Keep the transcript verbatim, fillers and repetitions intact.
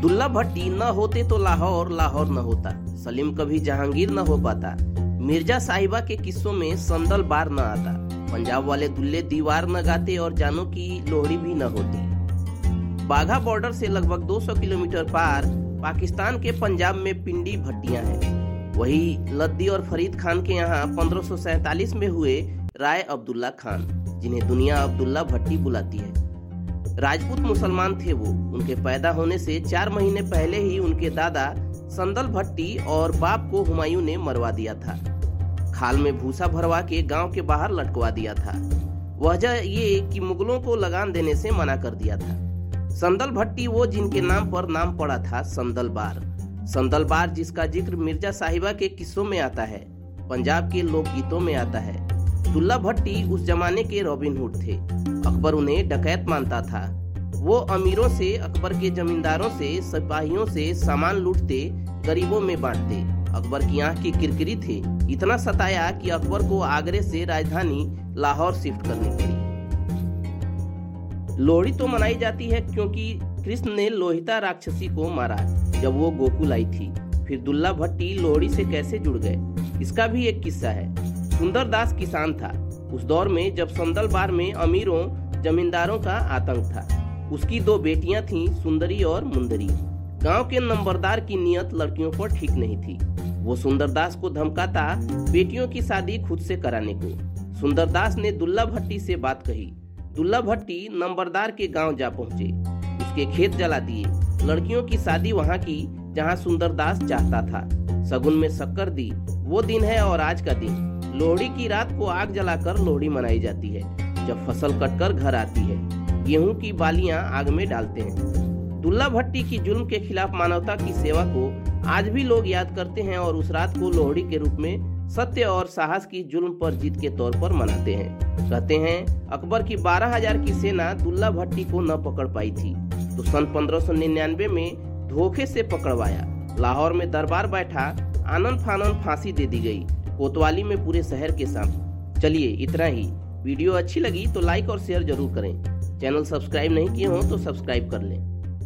दुल्ला भट्टी न होते तो लाहौर लाहौर न होता, सलीम कभी जहांगीर न हो पाता, मिर्जा साहिबा के किस्सों में संदल बार न आता, पंजाब वाले दुल्ले दीवार न गाते और जानों की लोहड़ी भी न होती। बाघा बॉर्डर से लगभग दो सौ किलोमीटर पार पाकिस्तान के पंजाब में पिंडी भट्टिया है। वही लद्दी और फरीद खान के यहाँ पंद्रह सौ सैतालीस में हुए राय अब्दुल्ला खान, जिन्हें दुनिया अब्दुल्ला भट्टी बुलाती है। राजपूत मुसलमान थे वो। उनके पैदा होने से चार महीने पहले ही उनके दादा संदल भट्टी और बाप को हुमायूं ने मरवा दिया था। खाल में भूसा भरवा के गांव के बाहर लटकवा दिया था। वजह ये कि मुगलों को लगान देने से मना कर दिया था। संदल भट्टी वो जिनके नाम पर नाम पड़ा था संदल बार। संदल बार जिसका जिक्र मिर्जा साहिबा के किस्सों में आता है, पंजाब के लोकगीतों में आता है। दुल्ला भट्टी उस जमाने के रॉबिनहुड थे। अकबर उन्हें डकैत मानता था। वो अमीरों से, अकबर के जमींदारों से, सिपाहियों से सामान लूटते, गरीबों में बांटते। अकबर की आंख की किरकिरी थे। इतना सताया कि अकबर को आगरे से राजधानी लाहौर शिफ्ट करनी पड़ी। लोहड़ी तो मनाई जाती है क्योंकि कृष्ण ने लोहिता राक्षसी को मारा जब वो गोकुल आई थी। फिर दुल्ला भट्टी लोहड़ी से कैसे जुड़ गए, इसका भी एक किस्सा है। सुंदरदास किसान था उस दौर में जब संदल बार में अमीरों जमींदारों का आतंक था। उसकी दो बेटियां थीं, सुंदरी और मुंदरी। गांव के नंबरदार की नियत लड़कियों पर ठीक नहीं थी। वो सुंदरदास को धमकाता बेटियों की शादी खुद से कराने को। सुंदरदास ने दुल्ला भट्टी से बात कही। दुल्ला भट्टी नंबरदार के गाँव जा पहुँचे, उसके खेत जला दिए। लड़कियों की शादी वहाँ की जहाँ सुंदरदास चाहता था। शगुन में शक्कर दी। वो दिन है और आज का दिन। लोहड़ी की रात को आग जलाकर लोहड़ी मनाई जाती है। जब फसल कटकर घर आती है, गेहूं की बालियां आग में डालते हैं। दुल्ला भट्टी की जुल्म के खिलाफ मानवता की सेवा को आज भी लोग याद करते हैं और उस रात को लोहड़ी के रूप में सत्य और साहस की जुल्म पर जीत के तौर पर मनाते हैं। कहते हैं अकबर की बारह हजार की सेना दुल्ला भट्टी को न पकड़ पाई थी तो सन पंद्रह सौ निन्यानवे में धोखे से पकड़वाया। लाहौर में दरबार बैठा, आनन फानन फांसी दे दी गई, कोतवाली में पूरे शहर के सामने। चलिए इतना ही। वीडियो अच्छी लगी तो लाइक और शेयर जरूर करें। चैनल सब्सक्राइब नहीं किए हो तो सब्सक्राइब कर लें।